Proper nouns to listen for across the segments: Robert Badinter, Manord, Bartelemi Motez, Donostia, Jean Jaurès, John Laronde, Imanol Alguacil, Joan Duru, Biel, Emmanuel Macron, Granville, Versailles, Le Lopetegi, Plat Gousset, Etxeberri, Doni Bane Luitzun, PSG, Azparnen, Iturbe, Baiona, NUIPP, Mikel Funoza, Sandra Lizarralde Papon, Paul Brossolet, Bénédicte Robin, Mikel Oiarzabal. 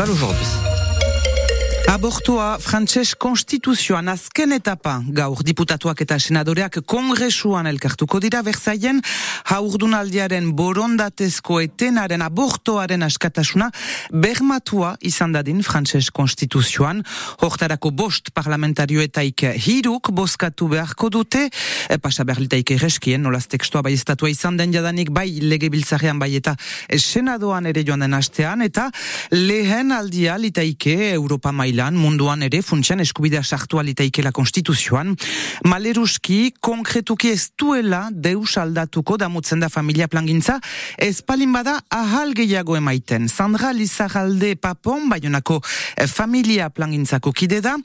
mal aujourd'hui. Abortua frantses konstituzioan azken etapa gaur diputatuak eta senadoreak kongresuan elkartuko dira Versaillen haurdunaldiaren borondatezko etenaren abortoaren askatasuna bermatua izan dadin frantses konstituzioan. Hortarako 5 parlamentarioetaik 3 bozkatu beharko dute, pasa behar litaik erreskien, nolaz tekstua bai estatua izan den jadanik bai legebiltzarrean bai eta senadoan ere joan den astean, eta lehen aldia litaike Europa maila munduan ere funtsian eskubidea sartua litaikela konstituzioan. Maleruski, konkretuki ez duela deus aldatuko damutzen da familia plangintza, ez palin bada ahal gehiago emaiten. Sandra Lizarralde Papon, Baionako familia plangintzako kide da,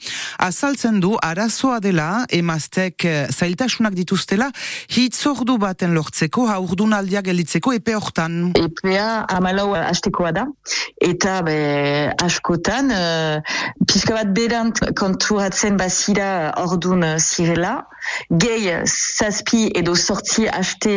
azaltzen du arazoa dela emaztek zailtasunak dituztela hitzordu baten lortzeko haurdunaldia gelditzeko epe hortan. Epea 14 astekoa da, eta askotan pixka bat berant konturatzen bazira ordun zirela, gehi 7 edo 8 aste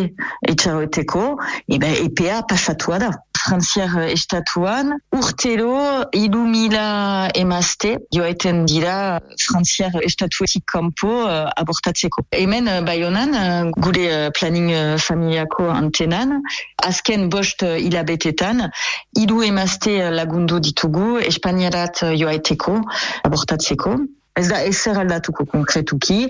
etxarroeteko, EPA pasatua da. Frantziar estatuan, urtero 3.000 emazte joaiten dira Frantziar estatuetik kanpo abortatzeko. Hemen Baionan, gure planning familiako antenan, azken 5 hilabetetan, 3 emazte lagundu ditugu Espainiarat joaiteko, abortatzeko. Ez da ezer aldatuko konkretuki,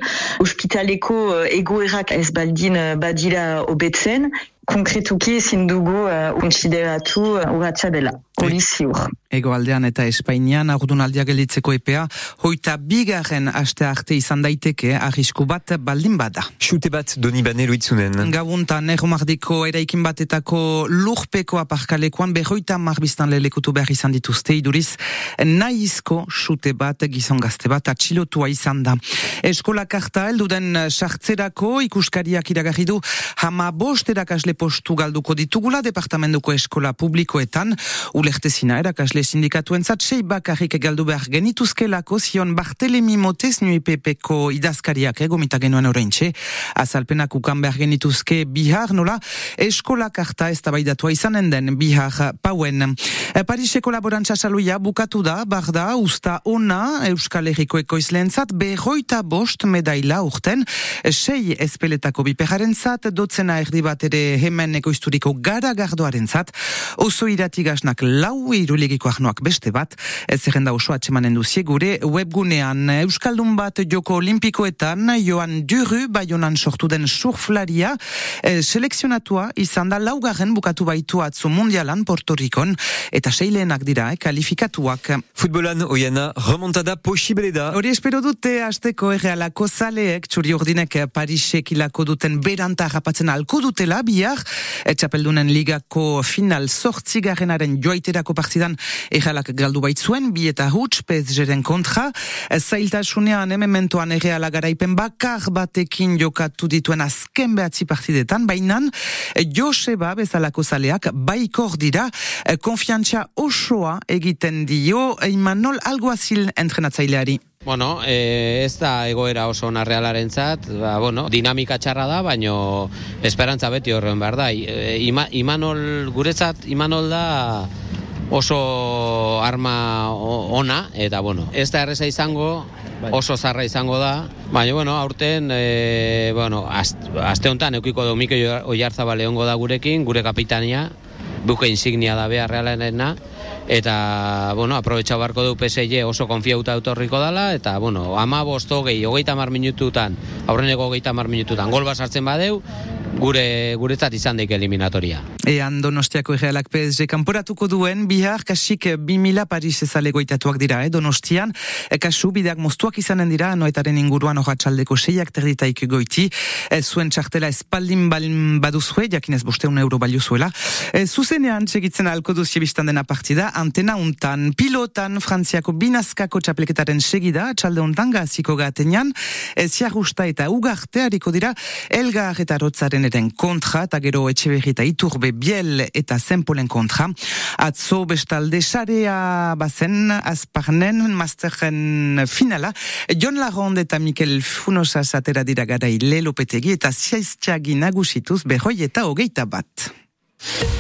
ospitaleko egoerak ez baldin badira hobetzen, konkretuki ezin dugu kontsideratu urratza dela. Hori ziur. Hegoaldean eta Espainian haurdunaldia gelditzeko epea 22. aste arte izan daiteke, arrisku bat baldin bada. Xute bat Doni Bane Luitzunen. Gabuntan, Erromardiko eraikin batetako lurpeko aparkalekuan 50 biztan lelekutu behar izan dituzte iduriz, nahizko xute bat gizon gazte bat atxilotua izan da. Eskola karta elduden sartzerako ikuskariak iragarri du 15 erakasle postu galduko ditugula departamentuko eskola publikoetan. Ulertezina erakasle sindikatuentzat 6 bakarrik galdu behar genituzkelako zion Bartelemi Motez NUIPPko idazkariak gomita genuen oraintxe. Azalpenak ukan behar genituzke bihar, nola eskola karta eztabaidatua izanen den bihar pauen. Pariseko laborantza saluia bukatu da, barda usta ona Euskal Herriko ekoizleentzat 25 medaila urten, 6 ezpeletako biperrarentzat, dotzena erdi bat ere hemen ekoizturiko garagardoarentzat, oso iratigasnak 4 irulegiko ahnoak beste bat, zerrenda oso atxemanen duzie gure webgunean. Euskaldun bat joko olimpikoetan, Joan Duru, Baionan sortu den surflaria, selekzionatua izan da 2 bukatu baitu atzo mundialan Portorikon, eta 6 dira kalifikatuak. Futbolan, Oiana, remontada posible da. Hori espero dute asteko errealako zaleek, txuri urdinek Parisek hilako duten beranta rapatzen alko dutela bihar, etxapeldunen ligako final 8 joaiterako partidan errealak galdu baitzuen, 2-0 PSGren kontra. Zailtasunean emementoan erreala garaipen bakar batekin jokatu dituen azken 9 partidetan, bainan Joseba bezalako zaleak baikor dira, konfiantza osoa egiten dio Imanol Alguacil entrenatzaileari. Bueno, ez da egoera oso ona Realaren zat, dinamika txarra da, baino esperantza beti horren behar da. Imanol, guretzat, Imanol da oso arma ona, eta ez da erreza izango, oso zarra izango da, baina aurten, aste honetan eukiko du Mikel Oiarzabal egongo da gurekin, gure kapitania, buke insignia da behar Realarena, eta, aprobetxau barko du PSG oso konfiauta autorriko dala, eta, 15, 20, 30 minututan, aurreneko 30 minututan, gol bat sartzen badeu, guretzat izan daik eliminatoria. Ean Donostiako errealak PSG kanporatuko duen, bihar kasik 2000 Paris ezale goitatuak dira, Donostian, kasu bideak moztuak izanen dira, noetaren inguruan ohatzaldeko 6:30 goiti, zuen txartela espaldin baduzue, jakinez 500 € baliuzuela. Zuzenean txegitzen alko duzie biztan dena partida, antena untan, pilotan, Frantziako binazkako txapleketaren segida, txalde untan gaziko gatenean, ziarrusta eta ugarte hariko dira, elgar eta rotzaren eren kontra, eta gero Etxeberri eta Iturbe, Biel eta Sempolen kontra. Atzo bestalde sarea bazen, Azparnen, Masterren finala, John Laronde eta Mikel Funoza satera dira garai Le Lopetegi, eta siaiztiagi nagusituz 2:21.